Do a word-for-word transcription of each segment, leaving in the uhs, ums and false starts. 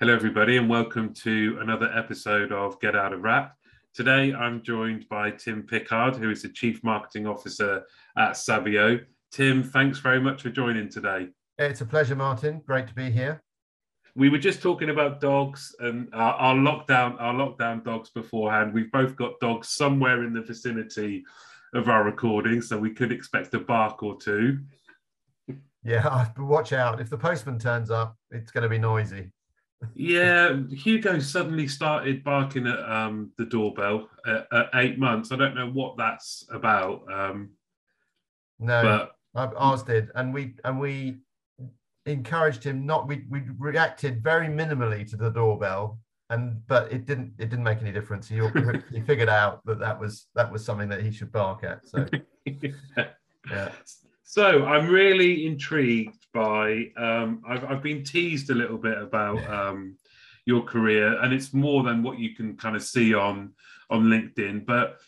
Hello everybody and welcome to another episode of Get Out of Wrap. Today I'm joined by Tim Pickard, who is the Chief Marketing Officer at Sabio. Tim, thanks very much for joining today. It's a pleasure, Martin. Great to be here. We were just talking about dogs and our, our lockdown our lockdown dogs beforehand. We've both got dogs somewhere in the vicinity of our recording, so we could expect a bark or two. Yeah, watch out. If the postman turns up, it's going to be noisy. Yeah, Hugo suddenly started barking at um, the doorbell at, at eight months. I don't know what that's about. Um, no, but... ours did, and we and we encouraged him not. We we reacted very minimally to the doorbell, and but it didn't it didn't make any difference. He he figured out that that was that was something that he should bark at. So yeah. yeah. So I'm really intrigued by, um, I've, I've been teased a little bit about um, your career, and it's more than what you can kind of see on, on LinkedIn, but,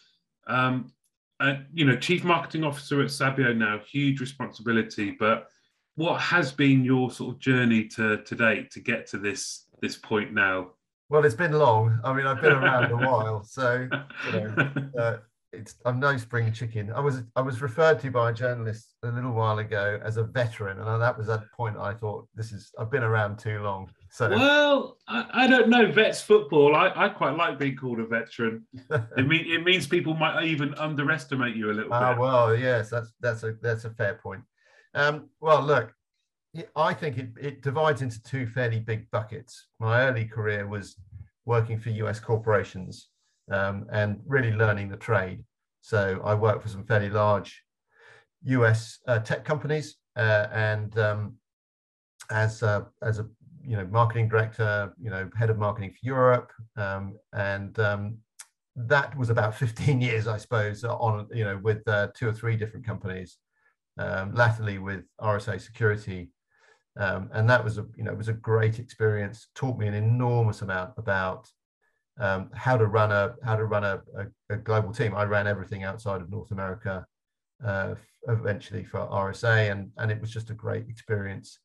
um, uh, you know, Chief Marketing Officer at Sabio now, huge responsibility, but what has been your sort of journey to, to date to get to this, this point now? Well, it's been long. I mean, I've been around a while, so, you know, uh, It's, I'm no spring chicken. I was I was referred to by a journalist a little while ago as a veteran, and that was at the point I thought, this is I've been around too long. So well, I, I don't know. Vets football, I, I quite like being called a veteran. it mean it means people might even underestimate you a little ah, bit. Ah, well, yes, that's that's a that's a fair point. Um, well, look, I think it it divides into two fairly big buckets. My early career was working for U S corporations. Um, and really learning the trade. So I worked for some fairly large U S uh, tech companies, uh, and um, as a, as a you know marketing director, you know head of marketing for Europe, um, and um, that was about fifteen years, I suppose, on you know with uh, two or three different companies, um, latterly with R S A Security, um, and that was a you know it was a great experience. Taught me an enormous amount about. Um, how to run a how to run a, a, a global team. I ran everything outside of North America, uh, eventually for R S A, and and it was just a great experience,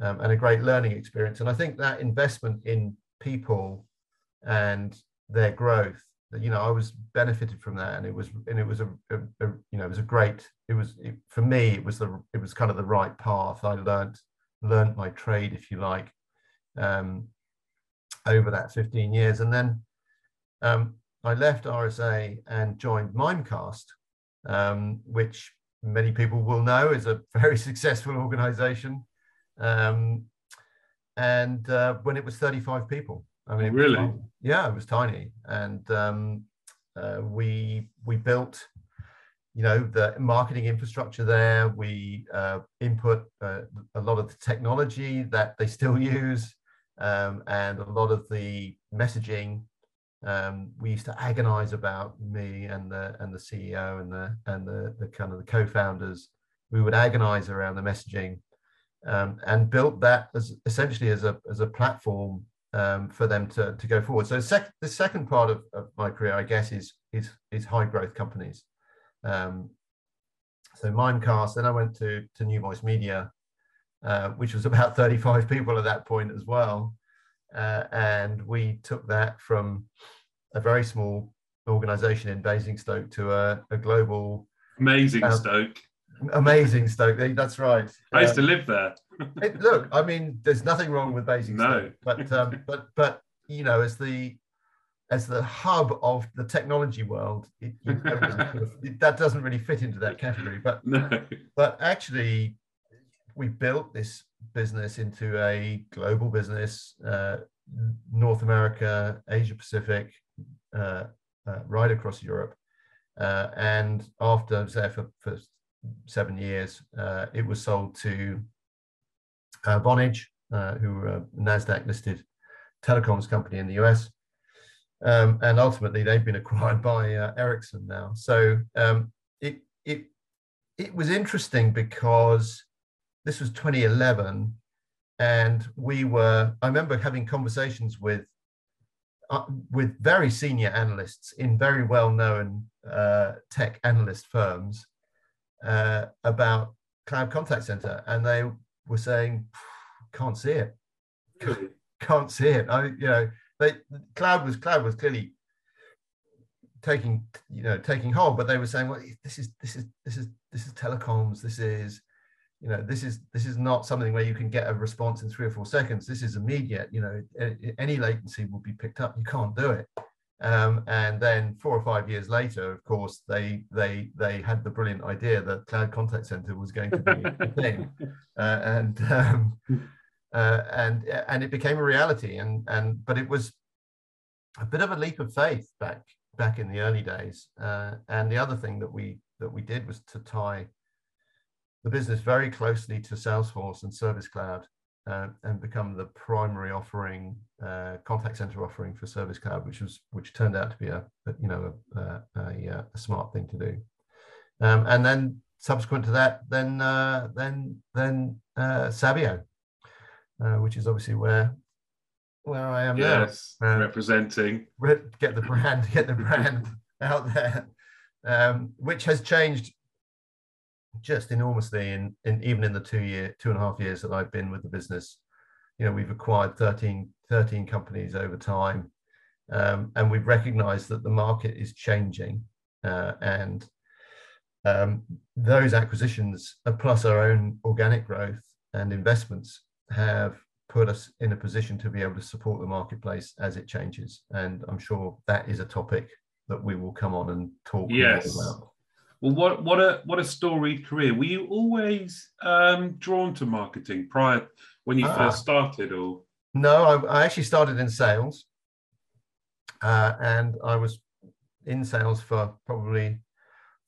um, and a great learning experience. And I think that investment in people and their growth, you know, I was benefited from that, and it was and it was a, a, a you know it was a great it was it, for me it was the it was kind of the right path. I learned learned my trade, if you like, um, over that fifteen years, and then. Um, I left R S A and joined Mimecast, um, which many people will know is a very successful organization. Um, and uh, when it was thirty-five people, I mean, it really, was yeah, it was tiny. And um, uh, we we built, you know, the marketing infrastructure there. We uh, input uh, a lot of the technology that they still use, um, and a lot of the messaging. Um, we used to agonize about me and the and the C E O and the and the, the kind of the co-founders. We would agonize around the messaging, um, and built that as essentially as a as a platform um, for them to to go forward. So sec the second part of, of my career, I guess, is is is high growth companies. Um, so Mimecast, then I went to to New Voice Media, uh, which was about thirty-five people at that point as well. Uh, and we took that from a very small organization in Basingstoke to a, a global... Amazing um, Stoke. Amazing Stoke, that's right. I used uh, to live there. it, look, I mean, there's nothing wrong with Basingstoke. No. But, um, but, but you know, as the as the hub of the technology world, it, you know, it, that doesn't really fit into that category. But, no. but actually, we built this... business into a global business, uh, North America, Asia Pacific, uh, uh, right across Europe. Uh, and after I was there for, for seven years, uh, it was sold to uh, Vonage, uh, who were a NASDAQ listed telecoms company in the U S. Um, and ultimately they've been acquired by uh, Ericsson now. So um, it, it, it was interesting because this was twenty eleven, and we were, I remember having conversations with uh, with very senior analysts in very well-known uh, tech analyst firms uh, about cloud contact center, and they were saying, can't see it. can't see it. I, you know, they, cloud was cloud was clearly taking, you know, taking hold, but they were saying, well, this is this is this is this is telecoms. This is, you know, this is this is not something where you can get a response in three or four seconds. This is immediate. You know, any latency will be picked up. You can't do it. Um, and then four or five years later, of course, they they they had the brilliant idea that cloud contact center was going to be a thing, uh, and um, uh, and and it became a reality. And and but it was a bit of a leap of faith back back in the early days. Uh, and the other thing that we that we did was to tie the business very closely to Salesforce and Service Cloud. Uh, and become the primary offering, uh, contact center offering for Service Cloud, which was which turned out to be a, a you know a, a, a smart thing to do. Um, and then subsequent to that, then uh, then then uh, Sabio, uh, which is obviously where where I am. Yes, now. Uh, representing get the brand, get the brand out there, um, which has changed just enormously in, in even in the two year two and a half years that I've been with the business. You know, we've acquired thirteen companies over time, um, and we've recognized that the market is changing, uh, and um, those acquisitions plus our own organic growth and investments have put us in a position to be able to support the marketplace as it changes. And I'm sure that is a topic that we will come on and talk yes. more about. Well, what what a what a storied career. Were you always um, drawn to marketing prior when you uh, first started, or? No, I, I actually started in sales, uh, and I was in sales for probably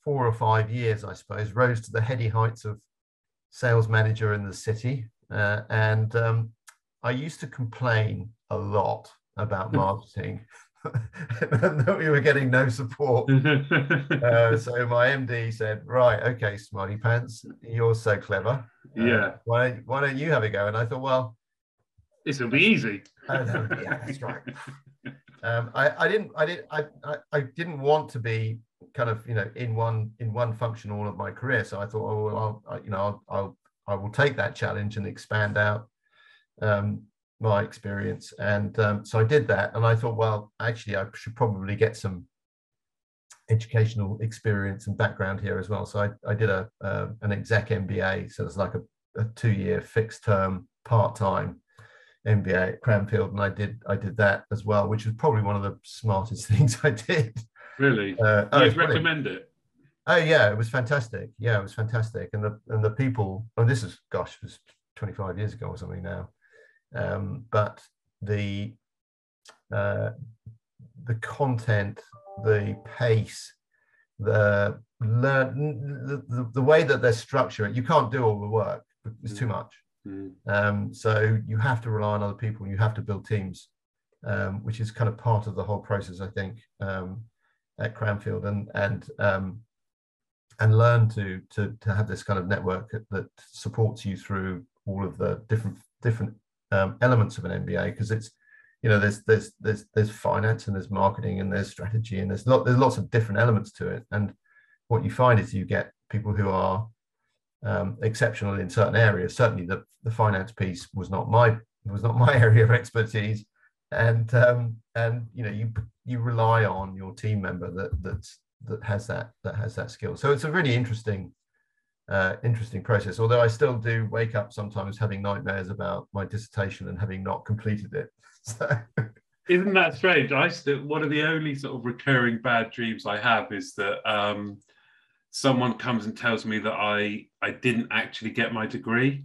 four or five years, I suppose. Rose to the heady heights of sales manager in the city, uh, and um, I used to complain a lot about marketing. That we were getting no support. Uh, so my M D said, right, okay, Smarty Pants, you're so clever. Uh, yeah. Why don't, why don't you have a go? And I thought, well, this will be easy. Oh, that would be, yeah, that's right. Um, I, I didn't, I didn't, I, I, I didn't want to be kind of, you know, in one in one function all of my career. So I thought, oh, well, I'll, I, you know, I'll, I'll, I will take that challenge and expand out. Um, my experience. And um, so I did that, and I thought, well, actually I should probably get some educational experience and background here as well. So I, I did a uh, an exec M B A, so it's like a, a two-year fixed term part-time M B A at Cranfield, and I did I did that as well, which was probably one of the smartest things I did. Really? Uh, oh, You'd recommend it? Oh yeah, it was fantastic. Yeah, it was fantastic. And the and the people, oh, this is, gosh, it was twenty-five years ago or something now. Um, but the uh, the content, the pace, the, learn, the the the way that they're structured, you can't do all the work. It's too much. Mm. Um, so you have to rely on other people. You have to build teams, um, which is kind of part of the whole process, I think, um, at Cranfield, and and um, and learn to to to have this kind of network that supports you through all of the different different. Um, elements of an M B A, because it's, you know, there's there's there's there's finance, and there's marketing, and there's strategy, and there's lot there's lots of different elements to it. And what you find is you get people who are um, exceptional in certain areas. Certainly, the the finance piece was not my was not my area of expertise, and um, and you know you you rely on your team member that that's that has that that has that skill. So it's a really interesting. Uh, interesting process, although I still do wake up sometimes having nightmares about my dissertation and having not completed it. So. Isn't that strange? I still, one of the only sort of recurring bad dreams I have is that um, someone comes and tells me that I I didn't actually get my degree,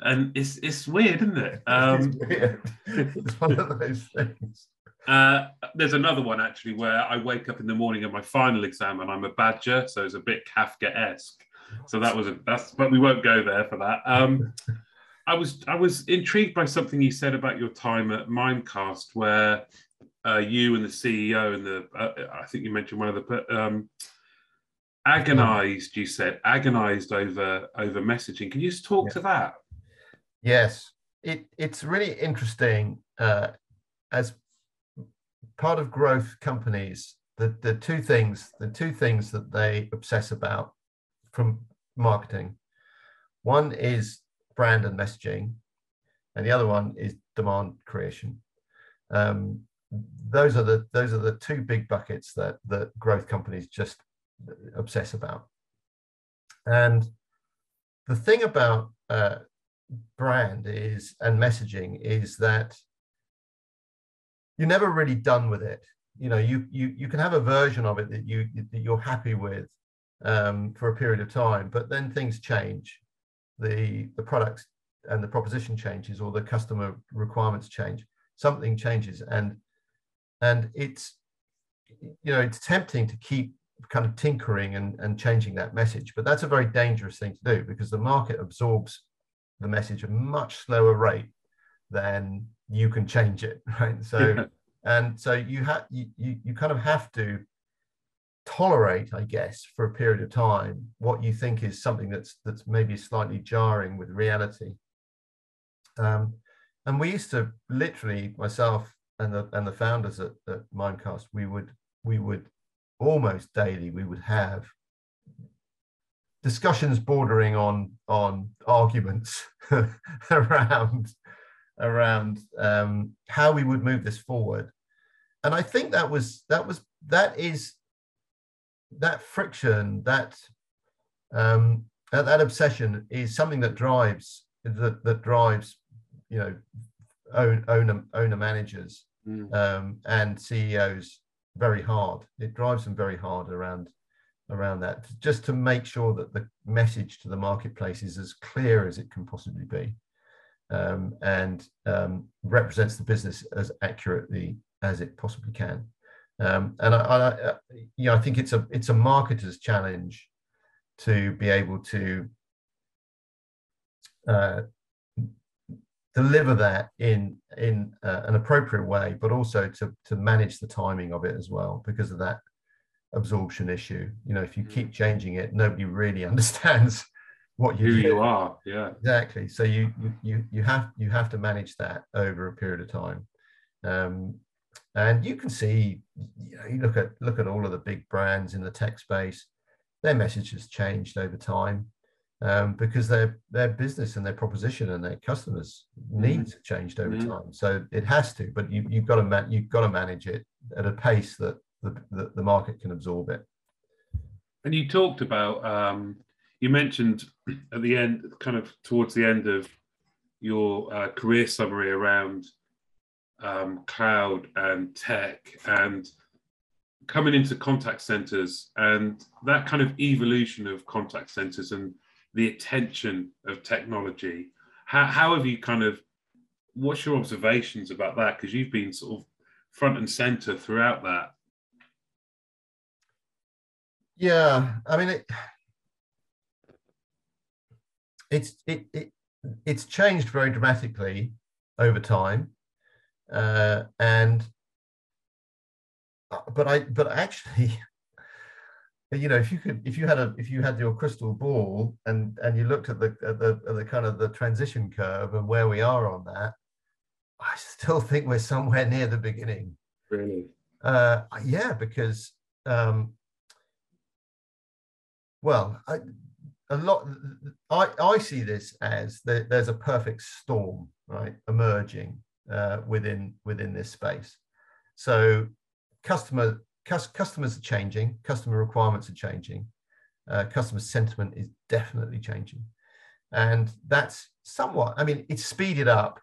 and it's it's weird, isn't it? Um, it's weird. It's one of those things. Uh, there's another one actually where I wake up in the morning at my final exam and I'm a badger, so it's a bit Kafka-esque. So that was a, that's, but we won't go there for that. Um, I was I was intrigued by something you said about your time at Mimecast, where uh, you and the C E O and the uh, I think you mentioned one of the um, agonized. You said agonized over over messaging. Can you just talk yeah. to that? Yes, it it's really interesting uh, as part of growth companies. The the two things the two things that they obsess about. From marketing. One is brand and messaging, and the other one is demand creation. Um, those are the those are the two big buckets that that growth companies just obsess about. And the thing about uh, brand is and messaging is that you're never really done with it. You know, you you you can have a version of it that you that you're happy with um, for a period of time, but then things change. The the products and the proposition changes, or the customer requirements change. Something changes, and and it's you know it's tempting to keep kind of tinkering and, and changing that message, but that's a very dangerous thing to do, because the market absorbs the message at a much slower rate than you can change it, right? So yeah. and so you have you, you you kind of have to tolerate, I guess, for a period of time what you think is something that's that's maybe slightly jarring with reality. Um, and we used to literally, myself and the and the founders at, at Mimecast, we would we would almost daily we would have discussions bordering on on arguments around around um, how we would move this forward. And I think that was that was that is. That friction, that um, that, that obsession, is something that drives that, that drives, you know, own, owner owner managers mm. um, and C E Os very hard. It drives them very hard around around that, just to make sure that the message to the marketplace is as clear as it can possibly be, um, and um, represents the business as accurately as it possibly can. Um, and I, I, you know, I think it's a it's a marketer's challenge to be able to uh, deliver that in in uh, an appropriate way, but also to to manage the timing of it as well, because of that absorption issue. You know, if you keep changing it, nobody really understands what you who do. you are. Yeah, exactly. So you you you have you have to manage that over a period of time. Um, And you can see, you know, you look at look at all of the big brands in the tech space. Their message has changed over time, um, because their their business and their proposition and their customers' needs have changed over yeah. time. So it has to, but you, you've got to man, you've got to manage it at a pace that the, the, the market can absorb it. And you talked about um, you mentioned at the end, kind of towards the end of your uh, career summary around. Um, cloud and tech and coming into contact centers and that kind of evolution of contact centers and the attention of technology. How, how have you kind of, what's your observations about that? Because you've been sort of front and center throughout that. Yeah, I mean, it, it's, it, it, it's changed very dramatically over time. Uh, and but I but actually, you know, if you could if you had a if you had your crystal ball and and you looked at the at the, at the kind of the transition curve and where we are on that, I still think we're somewhere near the beginning. Really? Uh, yeah, because um, well, I, a lot. I I see this as the, there's a perfect storm, right, emerging. Uh, within within this space. So customer cus customers are changing, customer requirements are changing, uh, customer sentiment is definitely changing, and that's somewhat, I mean, it's speeded up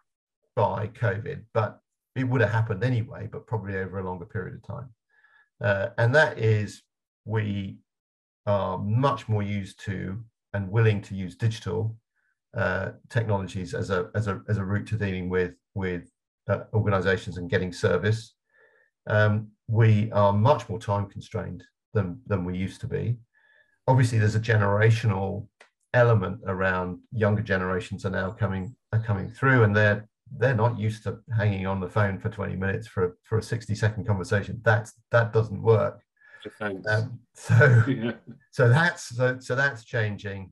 by COVID, but it would have happened anyway, but probably over a longer period of time, uh, and that is we are much more used to and willing to use digital uh, technologies as a as a as a route to dealing with with uh, organizations and getting service. Um, we are much more time constrained than, than we used to be. Obviously, there's a generational element around younger generations are now coming are coming through, and they're they're not used to hanging on the phone for twenty minutes for a, for a sixty second conversation. That's that doesn't work. Um, so yeah. so that's so, so that's changing.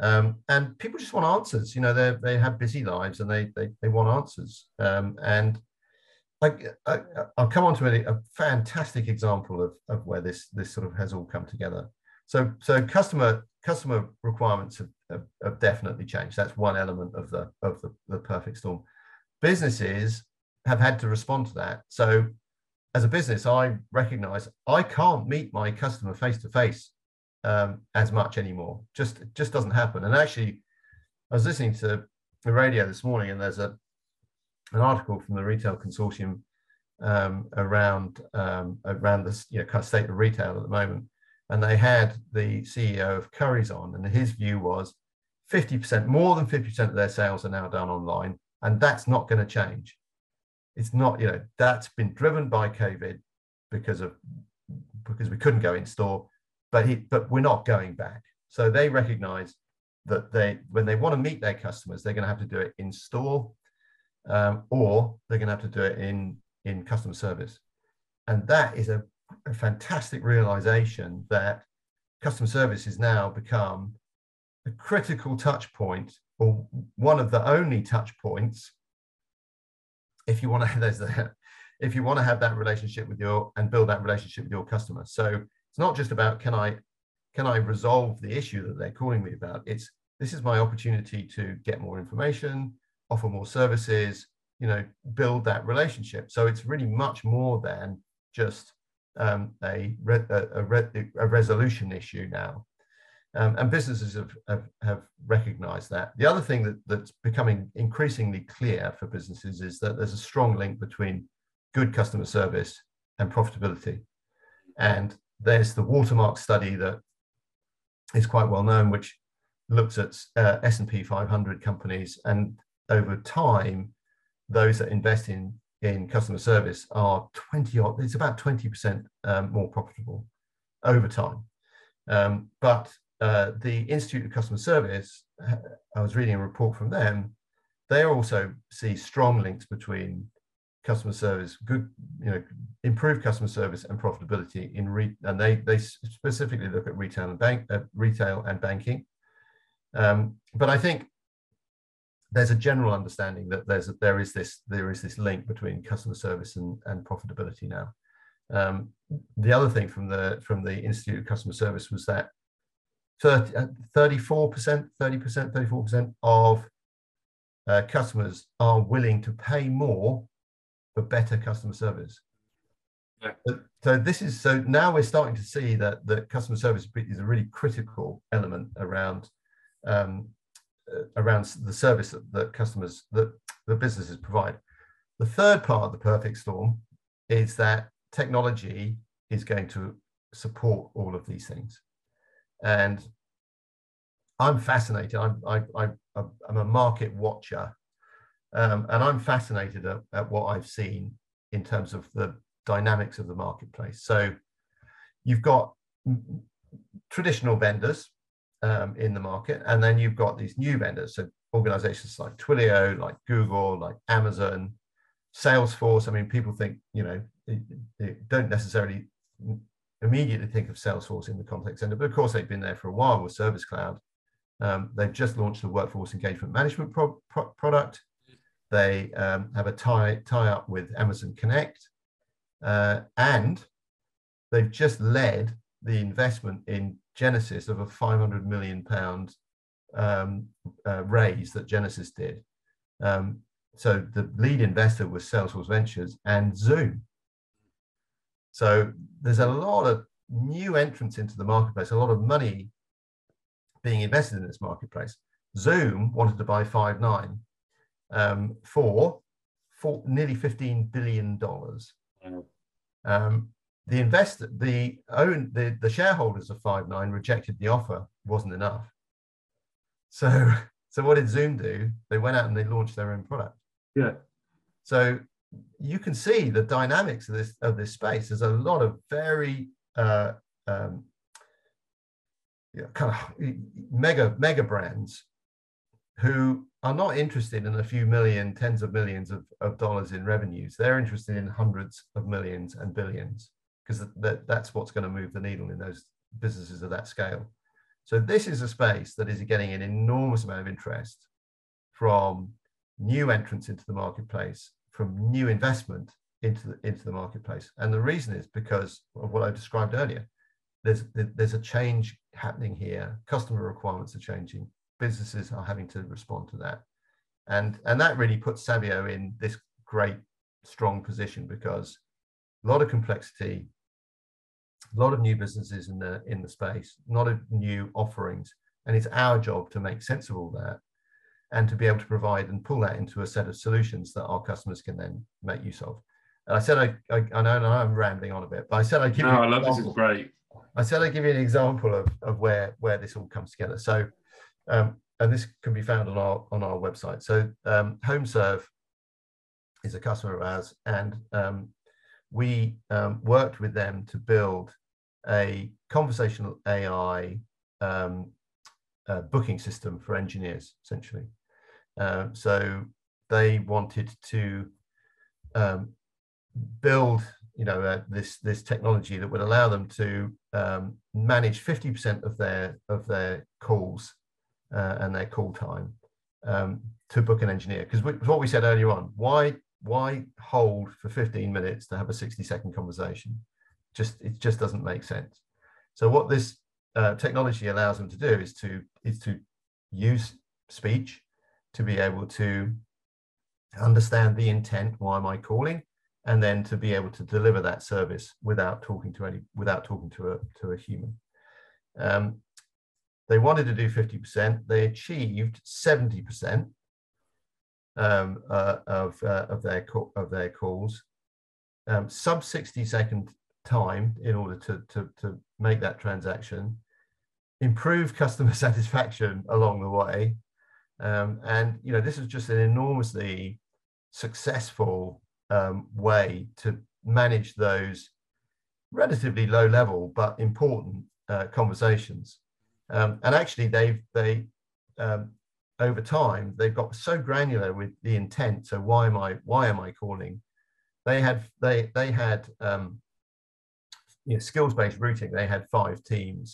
Um, and people just want answers. You know, they they have busy lives and they they, they want answers. Um, and I, I, I'll come on to a, a fantastic example of, of where this this sort of has all come together. So so customer customer requirements have, have, have definitely changed. That's one element of the of the, the perfect storm. Businesses have had to respond to that. So as a business, I recognize I can't meet my customer face-to-face um, as much anymore. Just, it just doesn't happen. And actually, I was listening to the radio this morning, and there's a an article from the Retail Consortium um, around um, around this, you know, kind of state of retail at the moment. And they had the C E O of Currys on, and his view was fifty percent, more than fifty percent of their sales are now done online, and that's not going to change. It's not, you know, that's been driven by COVID because of because we couldn't go in store, but he, but we're not going back. So they recognise that they when they want to meet their customers, they're going to have to do it in store, um, or they're going to have to do it in in customer service, and that is a a fantastic realization that customer service has now become a critical touch point, or one of the only touch points, if you want to have there's that if you want to have that relationship with your and build that relationship with your customer. So it's not just about can I can I resolve the issue that they're calling me about. It's this is my opportunity to get more information, offer more services, you know, build that relationship. So it's really much more than just Um, a, re a, re a resolution issue now, um, and businesses have, have, have recognized that. The other thing that, that's becoming increasingly clear for businesses is that there's a strong link between good customer service and profitability, and there's the Watermark study that is quite well known, which looks at uh, S and P five hundred companies, and over time those that invest in in customer service are twenty odd, it's about twenty percent um, more profitable over time. Um, but uh, the Institute of Customer Service, I was reading a report from them, they also see strong links between customer service, good, you know, improved customer service and profitability in re and they they specifically look at retail and bank uh, retail and banking. Um, but I think there's a general understanding that there's there is this there is this link between customer service and, and profitability now. Um, the other thing from the from the Institute of Customer Service was that thirty-four percent of uh, customers are willing to pay more for better customer service. Yeah. So this is so now we're starting to see that that customer service is a really critical element around. Um, around the service that, that customers, that the businesses provide. The third part of the perfect storm is that technology is going to support all of these things. And I'm fascinated, I'm, I, I, I'm a market watcher, um, and I'm fascinated at, at what I've seen in terms of the dynamics of the marketplace. So you've got traditional vendors, Um, in the market, and then you've got these new vendors, so organizations like Twilio, like Google, like Amazon, Salesforce. I mean, people think, you know, they don't necessarily immediately think of Salesforce in the contact center, but of course they've been there for a while with Service Cloud. Um, they've just launched a workforce engagement management pro pro product. They um, have a tie, tie up with Amazon Connect, uh, and they've just led the investment in Genesis of a five hundred million pound um, uh, raise that Genesis did. Um, so the lead investor was Salesforce Ventures and Zoom. So there's a lot of new entrants into the marketplace, a lot of money being invested in this marketplace. Zoom wanted to buy Five nine um, for, for nearly fifteen billion dollars. Um, The investor, the own, the, the shareholders of Five nine rejected the offer. It wasn't enough. So, so what did Zoom do? They went out and they launched their own product. Yeah. So you can see the dynamics of this of this space. There's a lot of very uh, um, you know, kind of mega mega brands who are not interested in a few million, tens of millions of, of dollars in revenues. They're interested in hundreds of millions and billions, because that, that's what's going to move the needle in those businesses of that scale. So this is a space that is getting an enormous amount of interest from new entrants into the marketplace, from new investment into the, into the marketplace. And the reason is because of what I described earlier. there's there's a change happening here. Customer requirements are changing. Businesses are having to respond to that. And, and that really puts Sabio in this great, strong position, because a lot of complexity, a lot of new businesses in the, in the space, a lot of new offerings. And it's our job to make sense of all that and to be able to provide and pull that into a set of solutions that our customers can then make use of. And I said, I, I, I know I'm rambling on a bit, but I said, I give no, you I love this, is great. I said, I give you an example of, of where, where this all comes together. So, um, and this can be found on our, on our website. So um, HomeServe is a customer of ours, and um, we um, worked with them to build a conversational A I um, uh, booking system for engineers, essentially. Uh, so they wanted to um, build, you know, uh, this this technology that would allow them to um, manage fifty percent of their of their calls uh, and their call time um, to book an engineer. Because what we said earlier on, why why hold for fifteen minutes to have a sixty second conversation? Just it just doesn't make sense. So what this uh, technology allows them to do is to is to use speech to be able to understand the intent. Why am I calling? And then to be able to deliver that service without talking to any, without talking to a to a human. Um, they wanted to do fifty percent. They achieved seventy percent um, uh, of uh, of their of their calls, um, sub sixty second time in order to to to make that transaction, improve customer satisfaction along the way, um, and you know this is just an enormously successful Um, way to manage those relatively low level but important uh, conversations. Um, and actually they've they um, over time they've got so granular with the intent. So why am I why am I calling? They had they they had um, you know, skills-based routing. They had five teams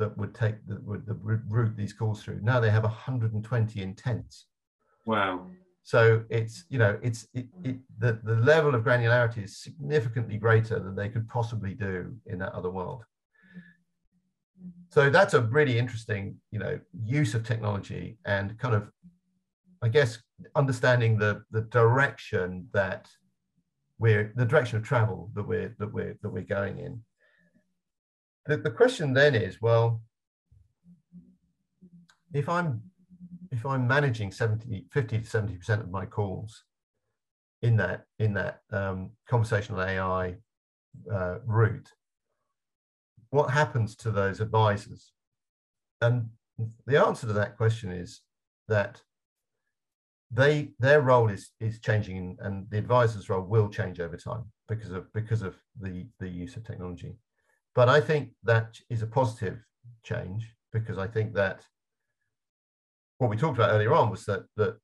that would take that would, that would route these calls through. Now they have one hundred twenty intents. Wow. So it's, you know, it's it, it, the, the level of granularity is significantly greater than they could possibly do in that other world. So that's a really interesting, you know, use of technology and kind of, I guess, understanding the, the direction that we're, the direction of travel that we're, that we're, that we're going in. The, the question then is, well, if I'm If I'm managing fifty to seventy percent of my calls in that in that um, conversational A I uh, route, what happens to those advisors? And the answer to that question is that they their role is is changing, and the advisor's role will change over time because of because of the the use of technology. But I think that is a positive change, because I think that what we talked about earlier on was that that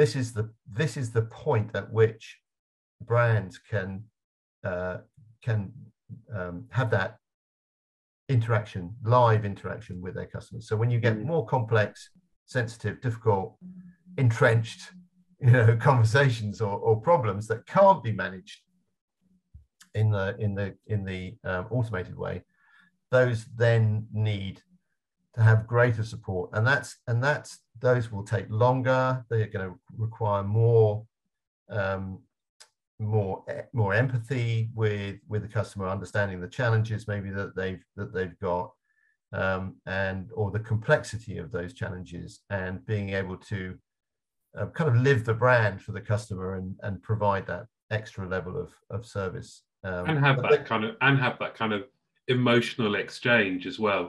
this is the this is the point at which brands can uh, can um, have that interaction, live interaction with their customers. So when you get more complex, sensitive, difficult, entrenched, you know, conversations or, or problems that can't be managed in the in the in the um, automated way, those then need to have greater support, and that's and that's those will take longer. They're going to require more um more more empathy with with the customer, understanding the challenges maybe that they've that they've got um and or the complexity of those challenges, and being able to uh, kind of live the brand for the customer and and provide that extra level of of service, um, and have that they, kind of and have that kind of emotional exchange as well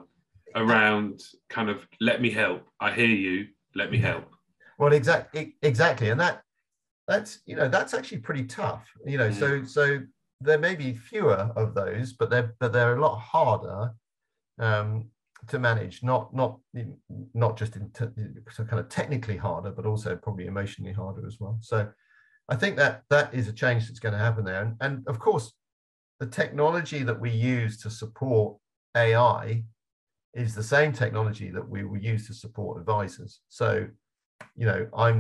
around kind of, let me help, I hear you, let me help. Well, exactly, exactly. And that that's, you know, that's actually pretty tough, you know, mm. so so there may be fewer of those, but they're but they're a lot harder um, to manage, not not not just in t so kind of technically harder, but also probably emotionally harder as well. So I think that that is a change that's going to happen there. And, and of course, the technology that we use to support A I is the same technology that we will use to support advisors. So, you know, I'm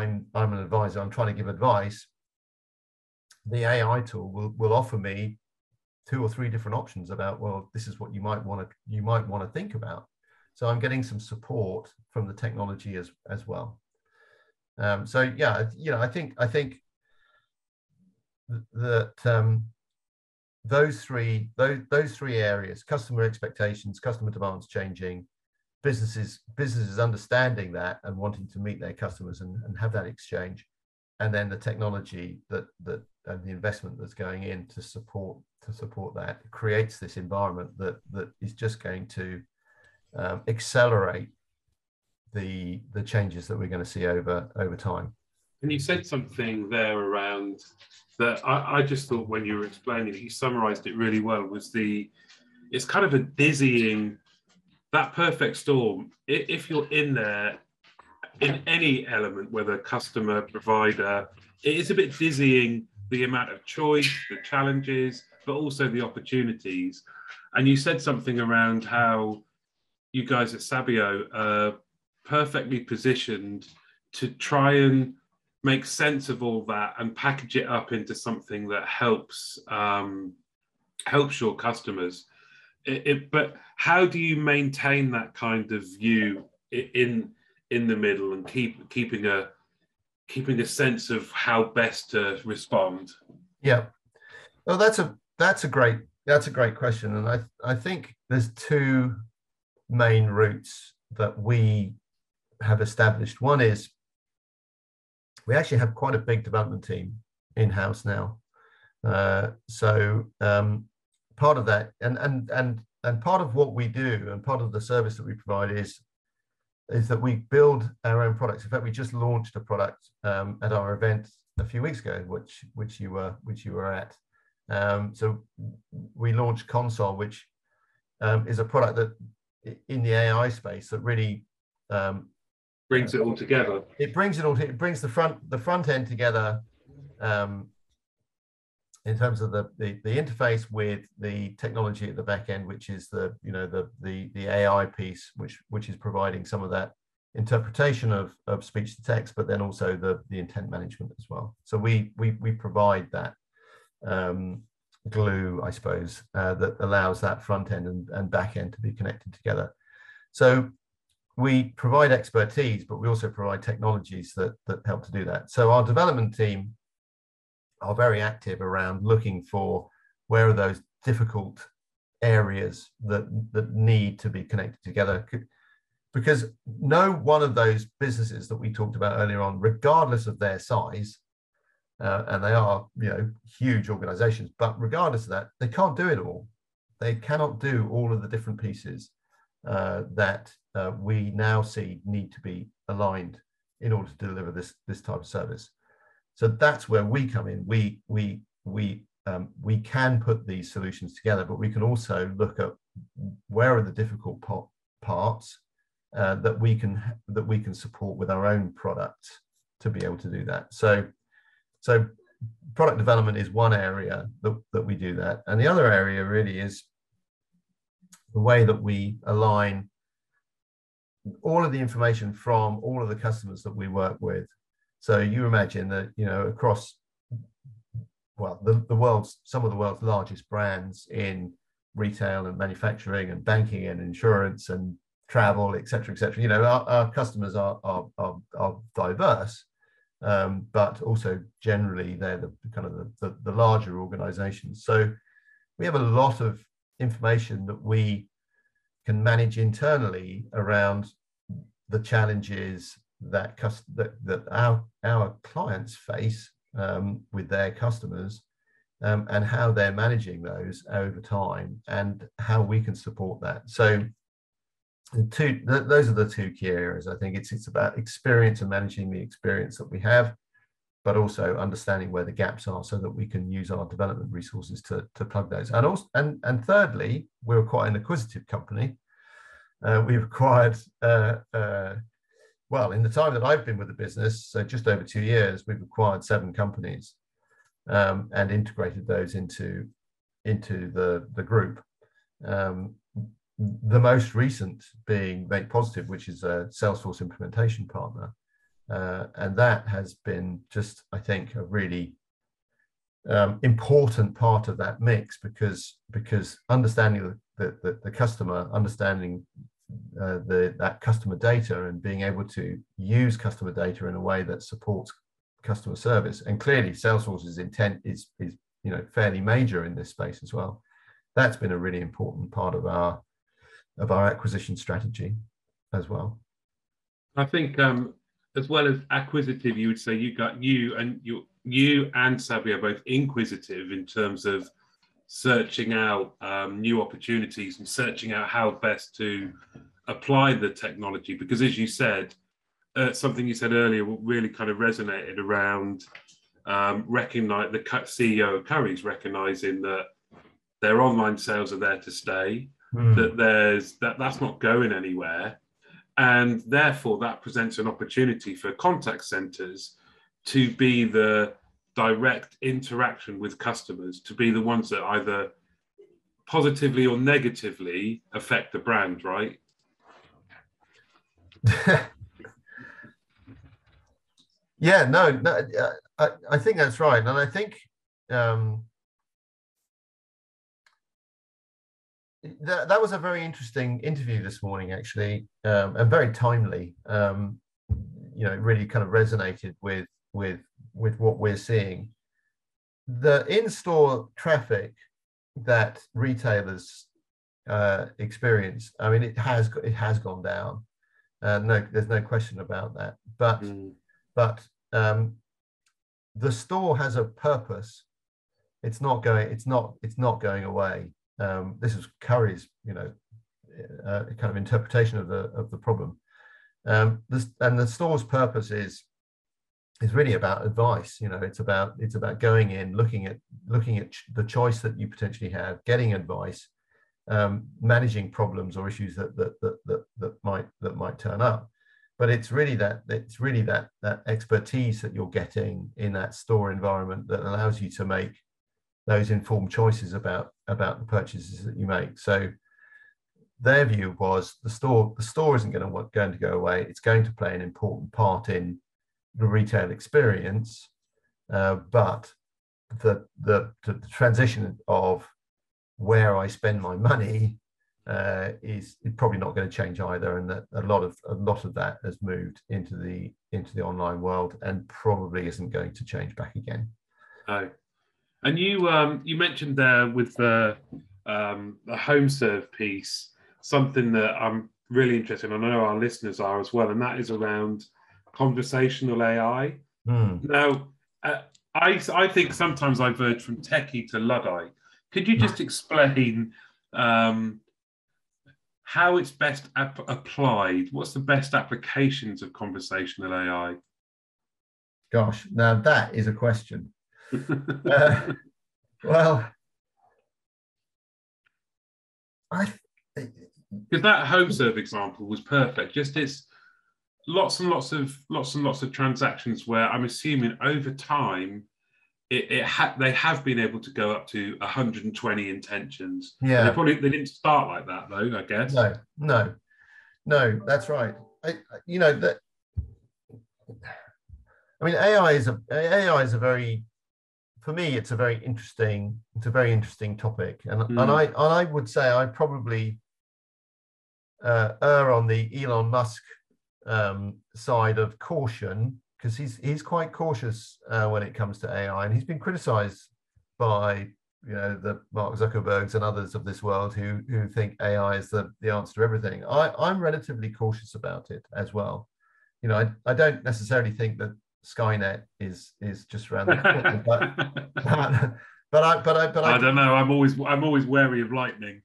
I'm I'm an advisor. I'm trying to give advice. The A I tool will will offer me two or three different options about, well, this is what you might want to you might want to think about. So I'm getting some support from the technology as as well. Um, so yeah, you know, I think I think that um, those three those those three areas: customer expectations, customer demands changing, businesses businesses understanding that and wanting to meet their customers and, and have that exchange, and then the technology that that and the investment that's going in to support to support that creates this environment that that is just going to um, accelerate the the changes that we're going to see over over time. And you said something there around that I, I just thought when you were explaining it, you summarized it really well, was the it's kind of a dizzying, that perfect storm. If you're in there in any element, whether customer, provider, it is a bit dizzying, the amount of choice, the challenges, but also the opportunities. And you said something around how you guys at Sabio are perfectly positioned to try and make sense of all that and package it up into something that helps um, helps your customers. It, it, but how do you maintain that kind of view in in the middle and keep keeping a keeping a sense of how best to respond? Yeah, well, that's a that's a great that's a great question, and I I think there's two main routes that we have established. One is we actually have quite a big development team in-house now, uh, so um, part of that, and and and and part of what we do, and part of the service that we provide is is that we build our own products. In fact, we just launched a product um, at our event a few weeks ago, which which you were which you were at. Um, so we launched Console, which um, is a product that in the A I space that really um, brings it all together. It brings it all. It brings the front the front end together um, in terms of the, the the interface with the technology at the back end, which is the you know the the the A I piece, which which is providing some of that interpretation of of speech to text, but then also the the intent management as well. So we we we provide that um, glue, I suppose, uh, that allows that front end and, and back end to be connected together. So we provide expertise, but we also provide technologies that, that help to do that. So our development team are very active around looking for where are those difficult areas that, that need to be connected together. Because no one of those businesses that we talked about earlier on, regardless of their size, uh, and they are you know huge organizations, but regardless of that, they can't do it all. They cannot do all of the different pieces uh, that Uh, we now see need to be aligned in order to deliver this this type of service. So that's where we come in. We we we um, we can put these solutions together, but we can also look at where are the difficult parts uh, that we can that we can support with our own products to be able to do that. So so product development is one area that that we do that, and the other area really is the way that we align all of the information from all of the customers that we work with. So you imagine that, you know, across, well, the, the world's, some of the world's largest brands in retail and manufacturing and banking and insurance and travel, et cetera, et cetera. You know, our, our customers are, are, are, are diverse, um, but also generally they're the kind of the, the, the larger organizations. So we have a lot of information that we can manage internally around the challenges that that, that our our clients face um, with their customers um, and how they're managing those over time and how we can support that. So the two th those are the two key areas. I think it's it's about experience and managing the experience that we have, but also understanding where the gaps are so that we can use our development resources to, to plug those. And also, and, and thirdly, we're quite an acquisitive company. Uh, we've acquired, uh, uh, well, in the time that I've been with the business, so just over two years, we've acquired seven companies um, and integrated those into, into the, the group. Um, the most recent being Make Positive, which is a Salesforce implementation partner. Uh, and that has been just, I think, a really um, important part of that mix, because because understanding the, the, the customer, understanding uh, the that customer data, and being able to use customer data in a way that supports customer service. And clearly Salesforce's intent is is you know fairly major in this space as well. That's been a really important part of our of our acquisition strategy as well. I think um, as well as acquisitive, you would say you got you and you you and Sabio are both inquisitive in terms of searching out um, new opportunities and searching out how best to apply the technology. Because as you said, uh, something you said earlier really kind of resonated around um, recognize the C E O of Currys recognizing that their online sales are there to stay, mm. that there's that that's not going anywhere. And therefore, that presents an opportunity for contact centers to be the direct interaction with customers, to be the ones that either positively or negatively affect the brand, right? yeah, no, no I, I think that's right. And I think um, That, that was a very interesting interview this morning, actually, um, and very timely. Um, you know, it really kind of resonated with with with what we're seeing. The in-store traffic that retailers uh, experience, I mean, it has it has gone down. Uh, no, there's no question about that. But mm. but um, the store has a purpose. It's not going. It's not. It's not going away. Um, this is Currys, you know, uh, kind of interpretation of the of the problem. Um, this, and the store's purpose is is really about advice. You know, it's about it's about going in, looking at looking at ch the choice that you potentially have, getting advice, um, managing problems or issues that that, that that that might that might turn up. But it's really that it's really that that expertise that you're getting in that store environment that allows you to make those informed choices about about the purchases that you make. So their view was the store the store isn't going to going to go away. It's going to play an important part in the retail experience, uh, but the, the the transition of where I spend my money uh, is probably not going to change either, and that a lot of a lot of that has moved into the into the online world and probably isn't going to change back again. Oh. And you um, you mentioned there with the, um, the HomeServe piece, something that I'm really interested in, I know our listeners are as well, and that is around conversational A I. Mm. Now, uh, I, I think sometimes I verge from techie to Luddite. Could you just explain um, how it's best ap applied? What's the best applications of conversational A I? Gosh, now that is a question. uh, well, I because that HomeServe example was perfect. Just it's lots and lots of lots and lots of transactions where I'm assuming over time it, it ha they have been able to go up to one hundred twenty intentions. Yeah, they probably they didn't start like that though. I guess no, no, no. That's right. I, you know that. I mean, A I is a AI is a very For me, it's a very interesting, it's a very interesting topic. And, mm. and I and I would say I probably uh, err on the Elon Musk um, side of caution, because he's he's quite cautious uh, when it comes to A I. And he's been criticized by you know the Mark Zuckerbergs and others of this world who who think A I is the, the answer to everything. I, I'm relatively cautious about it as well. You know, I, I don't necessarily think that Skynet is is just around the corner, but but, but I but I but I, I don't know. I'm always I'm always wary of lightning.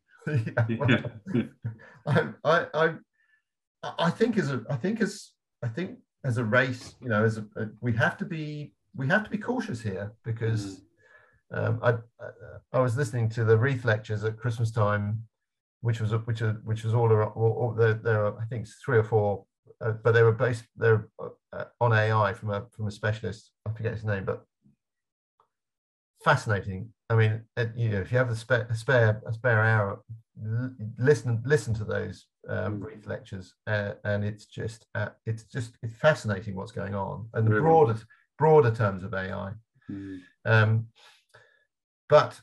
yeah, well, I, I I I think as a I think as I think as a race, you know, as a, a, we have to be we have to be cautious here, because mm. um, I, I I was listening to the Reith Lectures at Christmas time, which was a, which was, which was all around. All, all, there, there are I think three or four. Uh, but they were based they're uh, on A I from a from a specialist. I forget his name, but fascinating. I mean, it, you know, if you have a spare a spare, a spare hour, listen listen to those um, brief lectures, uh, and it's just uh, it's just it's fascinating what's going on and the really? broader broader terms of A I. Mm. Um, But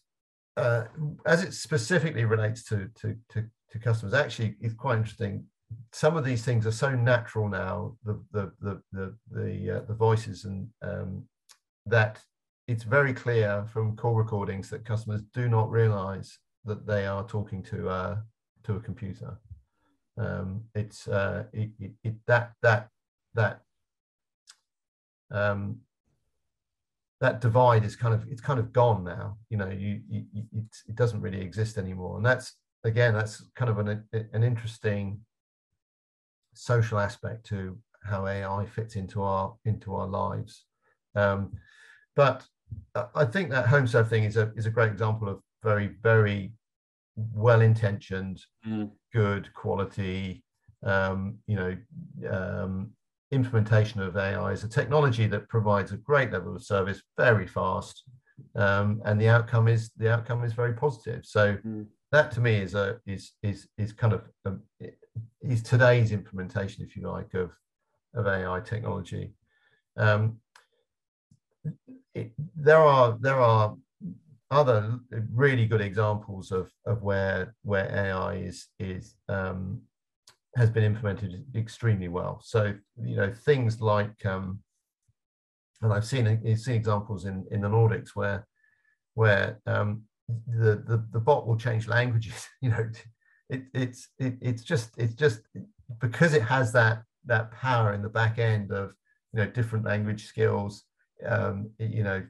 uh, as it specifically relates to, to, to, to customers, actually, it's quite interesting. Some of these things are so natural now, the, the, the, the, the, uh, the voices, and um, that it's very clear from call recordings that customers do not realize that they are talking to, uh, to a computer. Um, it's uh, it, it, it, that, that, that, um, that divide is kind of, it's kind of gone now, you know, you, you, it's, it doesn't really exist anymore. And that's, again, that's kind of an, an interesting social aspect to how A I fits into our, into our lives. Um, but I think that HomeServe thing is a, is a great example of very, very well-intentioned, mm. good quality, um, you know, um, implementation of A I as a technology that provides a great level of service very fast, um, and the outcome is the outcome is very positive. So mm. that to me is a is is is kind of a, is today's implementation, if you like, of of A I technology. Um, it, there are there are. Other really good examples of of where where A I is is um, has been implemented extremely well. So you know things like, um, and I've seen I've seen examples in in the Nordics where where um, the, the the bot will change languages. You know, it, it's it, it's just it's just because it has that that power in the back end of you know different language skills. Um, you know,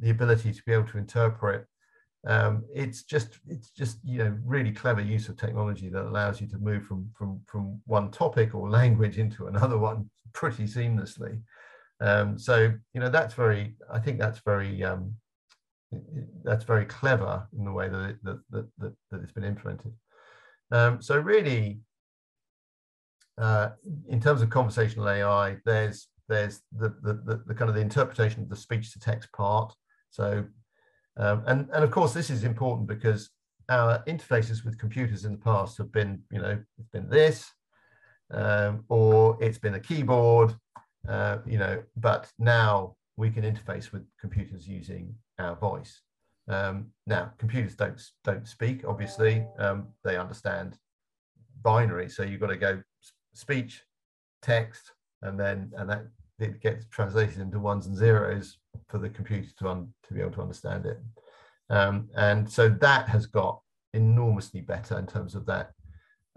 the ability to be able to interpret. Um, it's just, it's just, you know, really clever use of technology that allows you to move from from from one topic or language into another one pretty seamlessly. Um, so, you know, that's very, I think that's very, um, that's very clever in the way that it, that, that that that it's been implemented. Um, so, really, uh, in terms of conversational A I, there's There's the, the, the, the kind of the interpretation of the speech to text part. So, um, and, and of course, this is important because our interfaces with computers in the past have been, you know, it's been this, um, or it's been a keyboard, uh, you know, but now we can interface with computers using our voice. Um, now, computers don't, don't speak, obviously, um, they understand binary. So you've got to go speech, text, and then and that it gets translated into ones and zeros for the computer to un, to be able to understand it, um, and so that has got enormously better in terms of that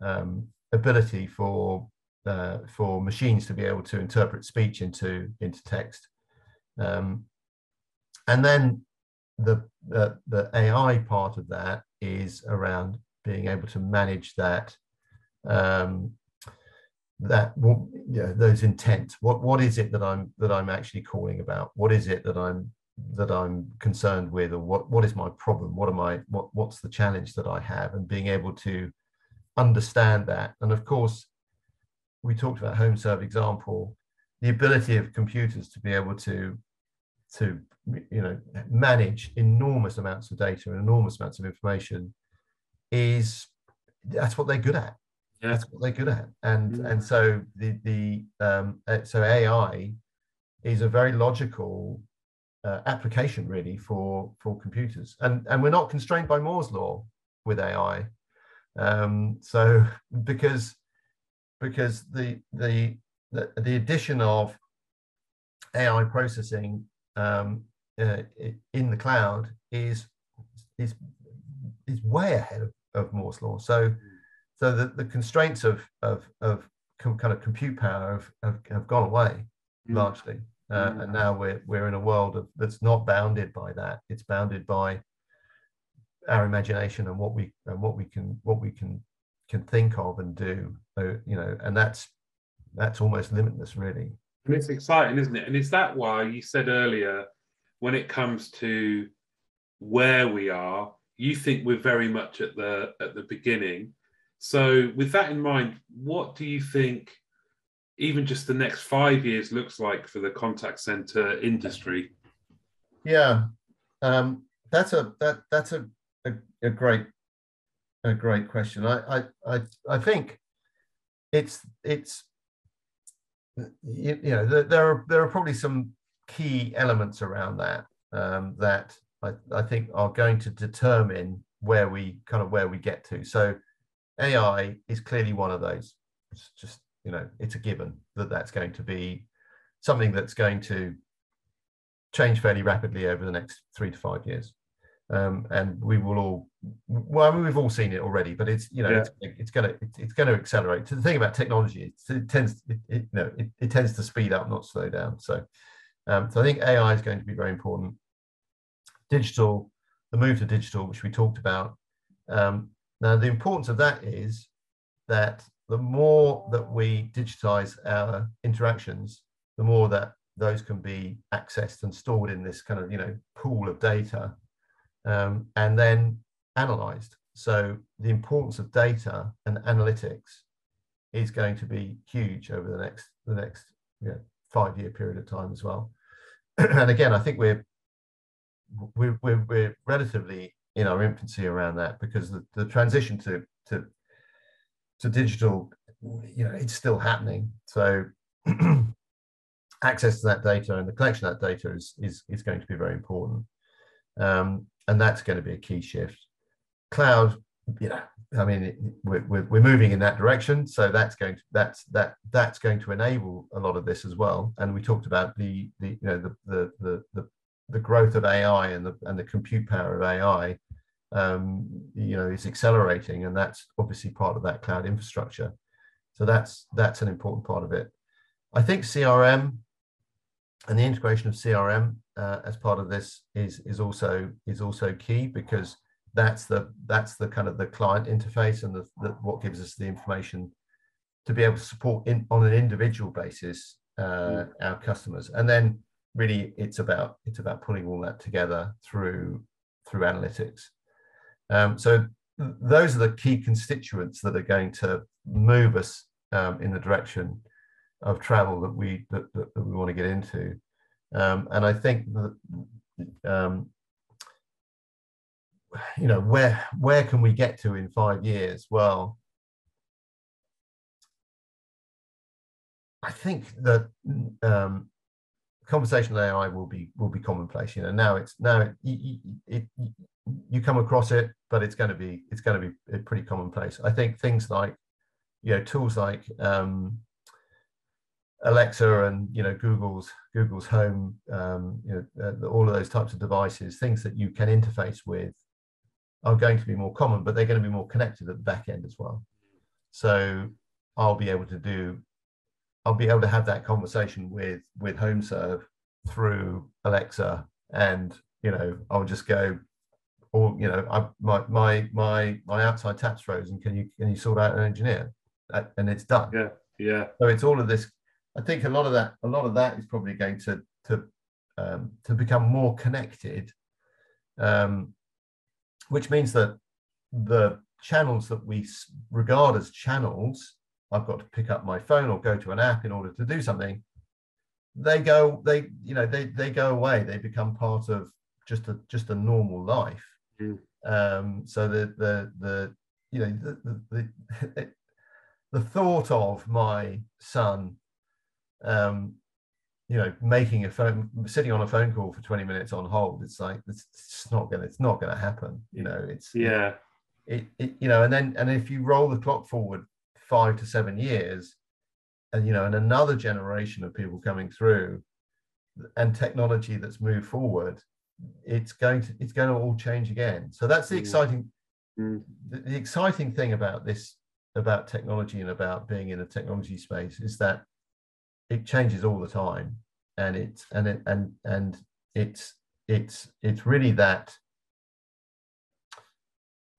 um, ability for uh, for machines to be able to interpret speech into into text, um, and then the uh, the A I part of that is around being able to manage that. Um, that yeah, those intents. What what is it that I'm that I'm actually calling about? What is it that I'm that I'm concerned with, or what what is my problem? What am I? What what's the challenge that I have? And being able to understand that. And of course, we talked about HomeServe example, the ability of computers to be able to to you know manage enormous amounts of data and enormous amounts of information is that's what they're good at. Yeah. That's what they're good at, and yeah. and so the the um, so A I is a very logical uh, application really for for computers, and and we're not constrained by Moore's law with A I, um, so because because the the the, the addition of A I processing um, uh, in the cloud is is is way ahead of, of Moore's law, so. So the, the constraints of, of, of com, kind of compute power have, have, have gone away mm. largely. Uh, mm. And now we're, we're in a world of, that's not bounded by that. It's bounded by our imagination and what we, and what we can, what we can, can think of and do, so, you know, and that's, that's almost limitless really. And it's exciting, isn't it? And is that why you said earlier, when it comes to where we are, you think we're very much at the, at the beginning. So with that in mind, what do you think even just the next five years looks like for the contact center industry? Yeah, um, that's a that that's a, a, a great a great question. I I I think it's it's you, you know there, there are there are probably some key elements around that um, that I, I think are going to determine where we kind of where we get to. So A I is clearly one of those. It's just, you know, it's a given that that's going to be something that's going to change fairly rapidly over the next three to five years. Um, and we will all, well, I mean, we've all seen it already, but it's, you know, yeah. it's, it's going to, it's going to accelerate. So the thing about technology, it, it tends, it, it, you know, it, it tends to speed up, not slow down. So, um, so I think A I is going to be very important. Digital, the move to digital, which we talked about. Um, now, the importance of that is that the more that we digitize our interactions, the more that those can be accessed and stored in this kind of, you know, pool of data. Um, and then analyzed. So the importance of data and analytics is going to be huge over the next the next you know, five year period of time as well. And again, I think we're we're, we're we're relatively in our infancy around that, because the, the transition to to to digital, you know, it's still happening. So access to that data and the collection of that data is is is going to be very important. Um, And that's going to be a key shift. Cloud, you know, I mean, we're, we're, we're moving in that direction. So that's going to, that's, that, that's going to enable a lot of this as well. And we talked about the, the you know, the, the, the, the, the growth of A I and the, and the compute power of A I, um, you know, is accelerating. And that's obviously part of that cloud infrastructure. So that's, that's an important part of it. I think C R M and the integration of C R M uh, as part of this is is also is also key, because that's the that's the kind of the client interface and the, the what gives us the information to be able to support in, on an individual basis uh, our customers. And then really it's about it's about pulling all that together through through analytics. Um, so th those are the key constituents that are going to move us um, in the direction of travel that we that, that we want to get into, um, and I think that, um, you know, where where can we get to in five years? Well, I think that um, conversational A I will be will be commonplace. You know, now it's now it, it, it you come across it, but it's going to be it's going to be pretty commonplace. I think things like, you know, tools like um, Alexa and, you know, Google's Google's Home, um, you know, uh, all of those types of devices, things that you can interface with, are going to be more common, but they're going to be more connected at the back end as well. So I'll be able to do, I'll be able to have that conversation with with HomeServe through Alexa, and, you know, I'll just go, or, you know, I, my my my my outside tap's frozen. Can you can you sort out an engineer? And it's done. Yeah, yeah. So it's all of this. I think a lot of that, a lot of that is probably going to to um, to become more connected, um, which means that the channels that we regard as channels, I've got to pick up my phone or go to an app in order to do something, They go, they you know, they they go away. They become part of just a just a normal life. Mm. Um, so the the the you know the the the, the thought of my son, um you know, making a phone sitting on a phone call for twenty minutes on hold, it's like it's, it's not gonna it's not gonna happen, you know. It's yeah it, it you know, and then and if you roll the clock forward five to seven years, and, you know, and another generation of people coming through and technology that's moved forward, it's going to it's going to all change again. So that's the exciting mm. the, the exciting thing about this, about technology and about being in a technology space, is that it changes all the time, and it's and it, and and it's it's it's really that.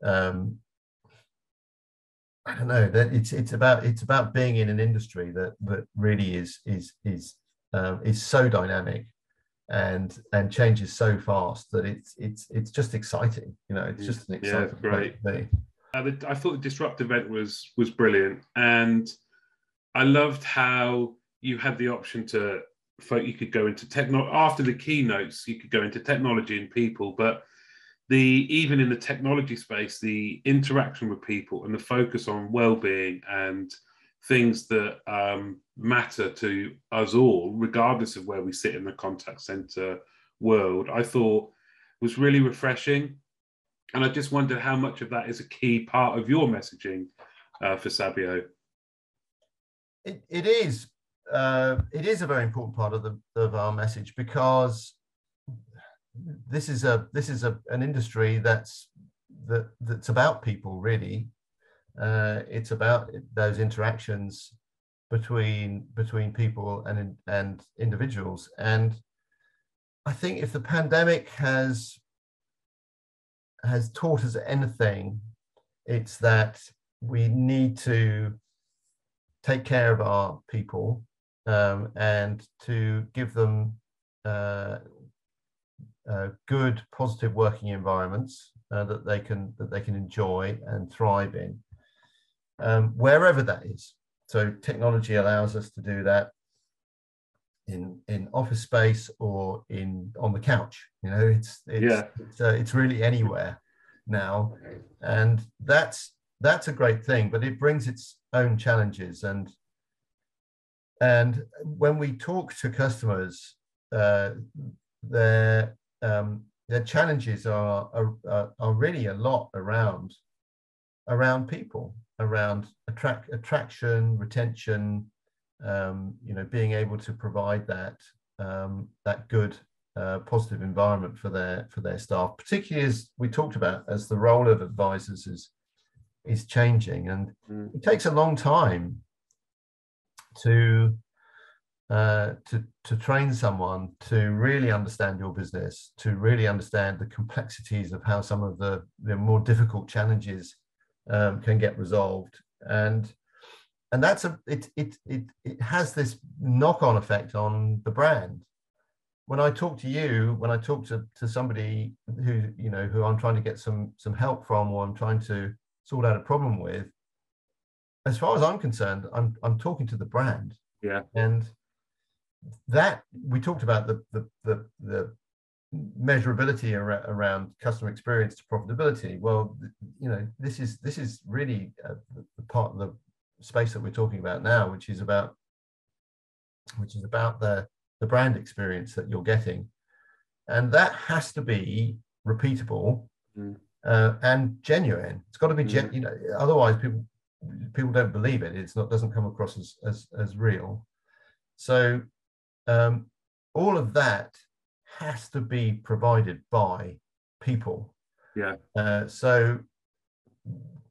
Um, I don't know that it's it's about it's about being in an industry that that really is is is um, is so dynamic, and and changes so fast that it's it's it's just exciting. You know, it's just an exciting. Yeah, great. Uh, the, I thought the Disrupt event was was brilliant, and I loved how you had the option to, you could go into technology, after the keynotes, you could go into technology and people, but the, even in the technology space, the interaction with people and the focus on well-being and things that um, matter to us all, regardless of where we sit in the contact center world, I thought was really refreshing. And I just wondered how much of that is a key part of your messaging uh, for Sabio. It, it is. Uh, it is a very important part of the of our message, because this is a this is a an industry that's that that's about people, really. Uh, it's about those interactions between between people and and individuals. And I think if the pandemic has has taught us anything, it's that we need to take care of our people. Um, and to give them uh, uh, good, positive working environments uh, that they can that they can enjoy and thrive in, um, wherever that is. So technology allows us to do that in in office space or in on the couch. You know, it's it's yeah. it's, uh, it's really anywhere now, and that's that's a great thing. But it brings its own challenges. And. And when we talk to customers, uh, their um, their challenges are, are are really a lot around around people, around attract attraction, retention, um, you know, being able to provide that um, that good uh, positive environment for their for their staff, particularly as we talked about, as the role of advisors is is changing, and mm. it takes a long time to uh to to train someone to really understand your business, to really understand the complexities of how some of the, the more difficult challenges um, can get resolved, and and that's a it it it it has this knock-on effect on the brand. When I talk to you, when I talk to to somebody who you know who I'm trying to get some some help from, or I'm trying to sort out a problem with, as far as I'm concerned, I'm I'm talking to the brand. Yeah. And that we talked about the the the, the measurability ar around customer experience to profitability. Well, you know, this is this is really uh, the, the part of the space that we're talking about now, which is about which is about the the brand experience that you're getting, and that has to be repeatable mm. uh, and genuine. It's got to be mm. gen you know, otherwise people. people don't believe it. It's not doesn't come across as as, as real. So um, all of that has to be provided by people. Yeah. Uh, so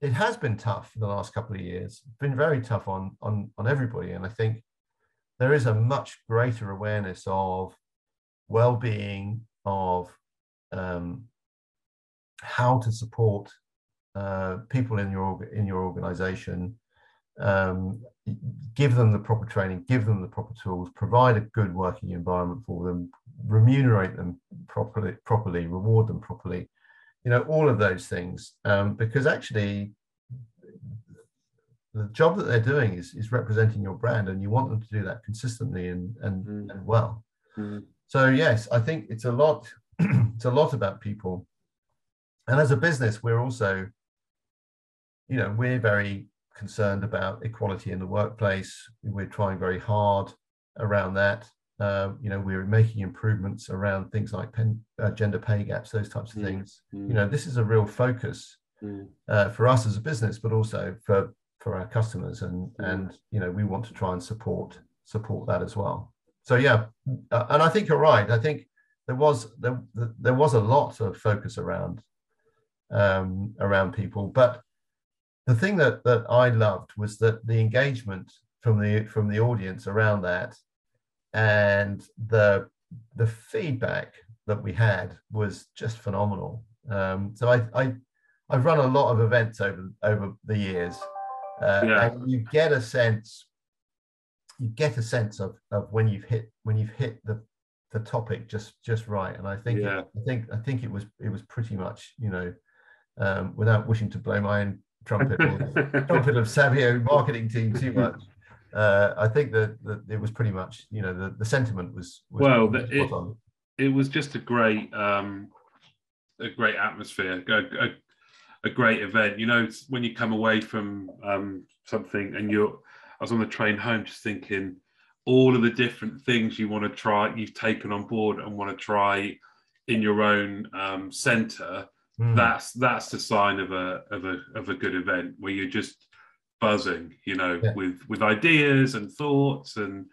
it has been tough for the last couple of years. It's been very tough on on on everybody, and I think there is a much greater awareness of well-being, of um, how to support Uh, people in your in your organization, um, give them the proper training, give them the proper tools, provide a good working environment for them, remunerate them properly, properly, reward them properly, you know, all of those things. Um, because actually, the job that they're doing is is representing your brand, and you want them to do that consistently and and, mm. and well. Mm. So yes, I think it's a lot. It's a lot about people. And as a business, we're also, you know, we're very concerned about equality in the workplace. We're trying very hard around that. Uh, you know, we're making improvements around things like pen, uh, gender pay gaps, those types of mm, things. Mm. You know, this is a real focus mm. uh, for us as a business, but also for for our customers. And mm. and you know, we want to try and support support that as well. So yeah, uh, and I think you're right. I think there was there there was a lot of focus around. Um, around people, but the thing that that I loved was that the engagement from the from the audience around that, and the the feedback that we had was just phenomenal. Um, so I, I I've run a lot of events over over the years, uh, yeah. and you get a sense you get a sense of of when you've hit when you've hit the the topic just just right. And I think yeah. I think I think it was it was pretty much, you know. Um, without wishing to blow my own trumpet or trumpet of Sabio marketing team too much, uh, I think that, that it was pretty much, you know, the, the sentiment was, was well. Spot it, on. It was just a great, um, a great atmosphere, a, a, a great event. You know, when you come away from um, something, and you're, I was on the train home just thinking all of the different things you want to try, you've taken on board and want to try in your own um, center, mm. that's that's the sign of a of a of a good event where you're just buzzing, you know, yeah. with with ideas and thoughts, and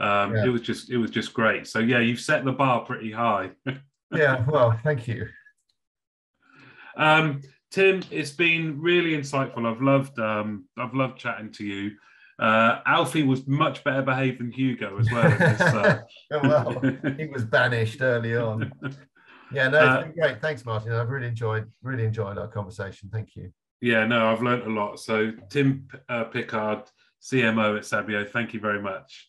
um, yeah. it was just it was just great. So yeah, you've set the bar pretty high. Yeah, well, thank you. Um, Tim, it's been really insightful. I've loved um, I've loved chatting to you. Uh, Alfie was much better behaved than Hugo as well. As, uh... well, he was banished early on. Yeah, no, it's been great. Thanks, Martin. I've really enjoyed, really enjoyed our conversation. Thank you. Yeah, no, I've learned a lot. So, Tim uh, Pickard, C M O at Sabio, thank you very much.